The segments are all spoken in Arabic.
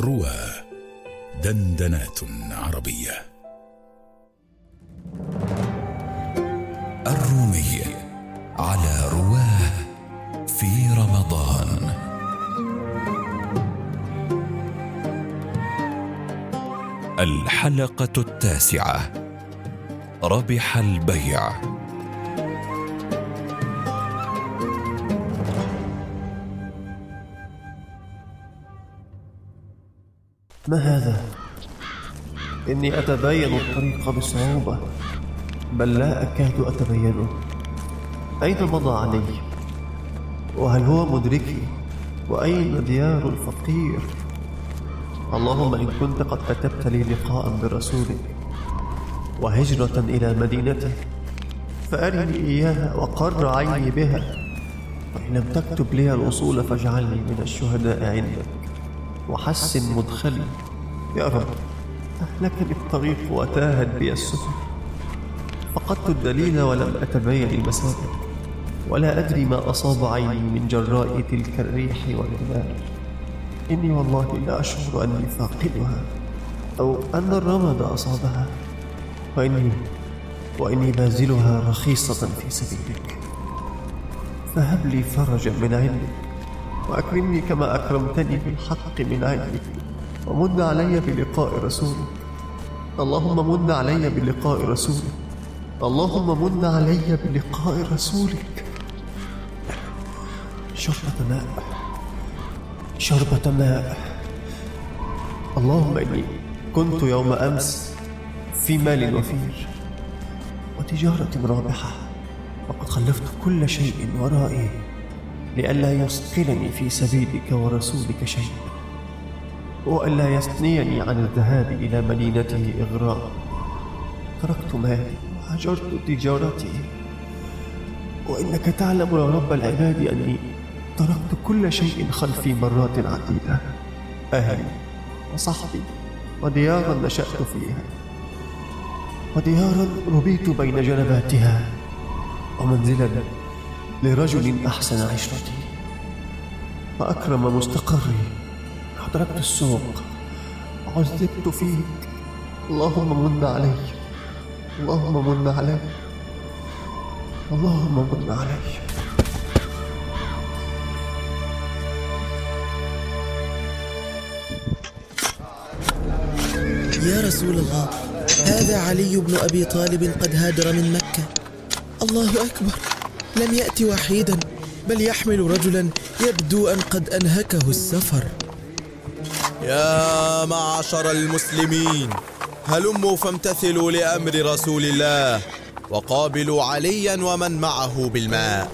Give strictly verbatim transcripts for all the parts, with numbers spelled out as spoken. روى دندنات عربية. الرومي على رواه في رمضان. الحلقة التاسعة، ربح البيع. ما هذا؟ إني أتبين الطريق بصعوبة، بل لا أكاد أتبينه. أين مضى علي؟ وهل هو مدركي؟ وأين ديار الفقير؟ اللهم إن كنت قد كتبت لي لقاء برسولك وهجرة إلى مدينته، فأرني إياها وقر عيني بها، وإن لم تكتب لي الوصول فاجعلني من الشهداء عندك وحسن مدخلي. يا رب، أهلكني الطريق وتاهت بي السفر، فقدت الدليل ولم أتبين المسافة، ولا أدري ما أصاب عيني من جراء تلك الريح والجبال. إني والله لا أشعر أني فاقدها أو أن الرمد أصابها، وإني وإني بازلها رخيصة في سبيلك. فهب لي فرجا من عندك، وأكرمني كما أكرمتني بالحق من عندك، ومن علي بلقاء رسولك. اللهم من علي بلقاء رسولك، اللهم من علي بلقاء رسولك. شربة ماء، شربة ماء. اللهم إني كنت يوم أمس في مال وفير وتجارة رابحة، وقد خلفت كل شيء ورائي لئلا يثقلني في سبيلك ورسولك شيء، وألا يثنيني عن الذهاب إلى مدينته إغراء. تركت مالي وهجرت تجارتي، وإنك تعلم يا رب العباد أني تركت كل شيء خلفي مرات عديدة، أهلي وصحبي وديارا نشأت فيها، وديارا ربيت بين جنباتها، ومنزلا لرجل أحسن عشرتي وأكرم مستقري. أدركت السوق، عذبت فيك. اللهم من علي، اللهم من علي، اللهم من علي. يا رسول الله، هذا علي بن أبي طالب قد هاجر من مكة. الله أكبر، لم يأتي وحيدا، بل يحمل رجلا يبدو أن قد أنهكه السفر. يا معشر المسلمين، هلموا فامتثلوا لأمر رسول الله، وقابلوا عليا ومن معه بالماء.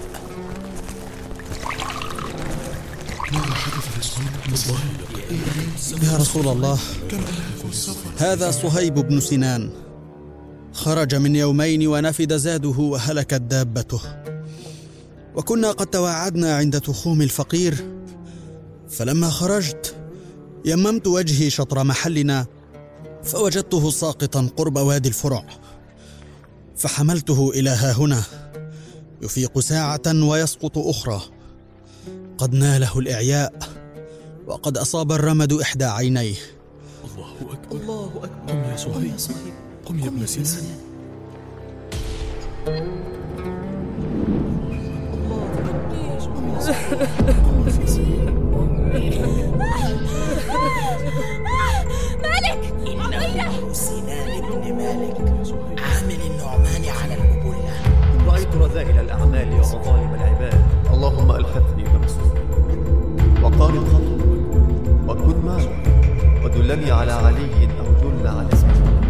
يا رسول الله، هذا صهيب بن سنان، خرج من يومين ونفد زاده وهلكت دابته، وكنا قد تواعدنا عند تخوم الفقير، فلما خرجت يممت وجهي شطر محلنا، فوجدته ساقطا قرب وادي الفرع، فحملته إلى ها هنا، يفيق ساعة ويسقط أخرى، قد ناله الإعياء، وقد أصاب الرمد إحدى عينيه. الله أكبر، الله أكبر. قم يا صهيب، قم يا ابن سنان. مالك، إنه سنان بن مالك عامل النعمان على القبلة. رأيت رذائل الأعمال ومظالم العباد. اللهم ألحقني برسولك، وقارن خطوة وكن معي، ودلني على علي أو دل على سنان.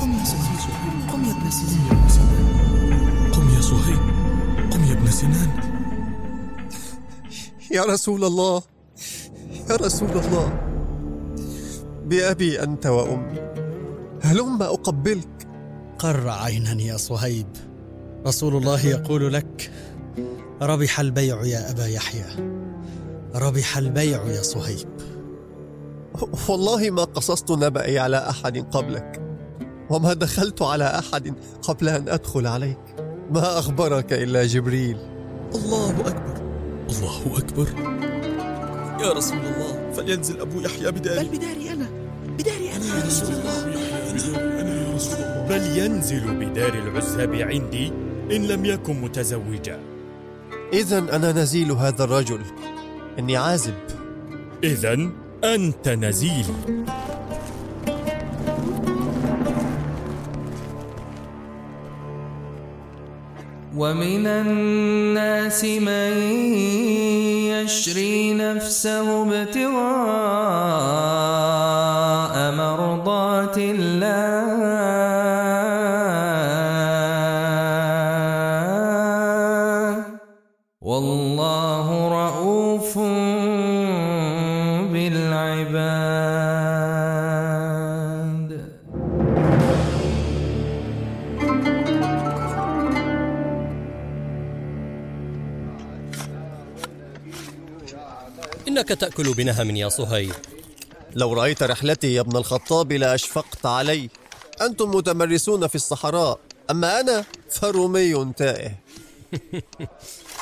قم يا صهيب، قم يا ابن سنان، قم يا صهيب، قم يا ابن سنان. يا رسول الله، يا رسول الله، بأبي أنت وأمي، هلما أقبلك. قر عينا يا صهيب، رسول الله يقول لك: ربح البيع يا أبا يحيى، ربح البيع يا صهيب. والله ما قصصت نبأي على أحد قبلك، وما دخلت على أحد قبل أن أدخل عليك. ما أخبرك إلا جبريل. الله أكبر، الله أكبر. يا رسول الله فلينزل أبو يحيى بداري. بل بداري أنا بداري أنا يا رسول الله. أنا يا رسول الله. بل ينزل بدار العزاب عندي إن لم يكن متزوجا. إذن أنا نزيل هذا الرجل، إني عازب. إذن أنت نزيل. ومن الناس من يشري نفسه ابتغاء مرضات الله، والله رؤوف بالعباد. إنك تأكل بنهم يا صهيب. لو رأيت رحلتي يا ابن الخطاب لأشفقت علي. أنتم متمرسون في الصحراء، أما أنا فرومي تائه.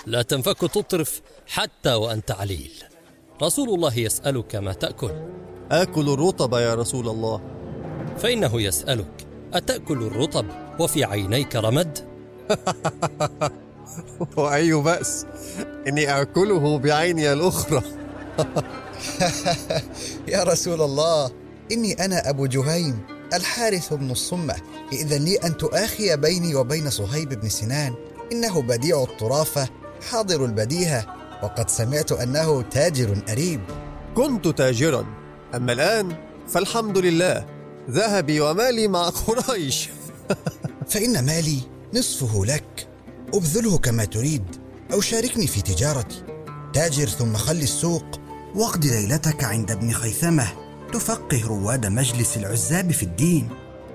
لا تنفك تطرف حتى وأنت عليل. رسول الله يسألك ما تأكل. آكل الرطب يا رسول الله. فإنه يسألك أتأكل الرطب وفي عينيك رمد؟ وأي بأس، إني آكله بعيني الأخرى. يا رسول الله، إني أنا أبو جهيم الحارث بن الصمة، إذن لي أن تؤاخي بيني وبين صهيب بن سنان، إنه بديع الطرافة حاضر البديهة، وقد سمعت أنه تاجر أريب. كنت تاجرا، أما الآن فالحمد لله ذهبي ومالي مع قريش. فإن مالي نصفه لك، أبذله كما تريد أو شاركني في تجارتي. تاجر ثم خلي السوق، واقض ليلتك عند ابن خيثمة تفقه رواد مجلس العزاب في الدين.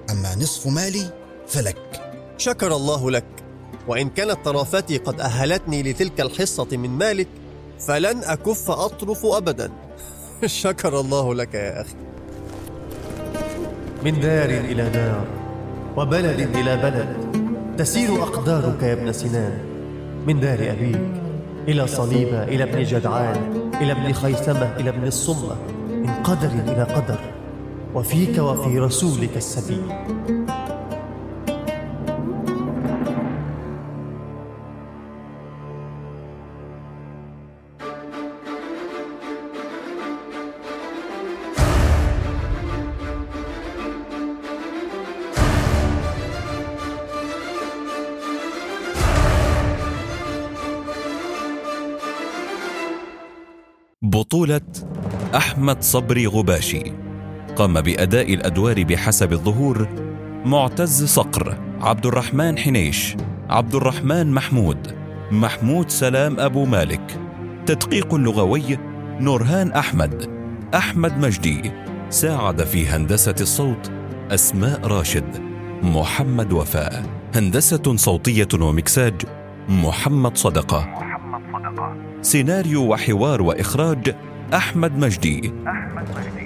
أما نصف مالي فلك. شكر الله لك. وإن كانت طرافتي قد أهلتني لتلك الحصة من مالك، فلن أكف أطرف أبدا. شكر الله لك يا أخي. من دار إلى دار وبلد إلى بلد تسير أقدارك يا ابن سنان، من دار أبيك إلى صليبة إلى ابن جدعان إلى ابن خيثمة إلى ابن الصمة، من قدر إلى قدر، وفيك وفي رسولك السبيل. بطولة أحمد صبري غباشي. قام بأداء الأدوار بحسب الظهور معتز صقر، عبد الرحمن حنيش، عبد الرحمن محمود، محمود سلام أبو مالك، تدقيق اللغوي نورهان أحمد، أحمد مجدي. ساعد في هندسة الصوت أسماء راشد، محمد وفاء. هندسة صوتية ومكساج محمد صدقة. سيناريو وحوار وإخراج أحمد مجدي. أحمد مجدي.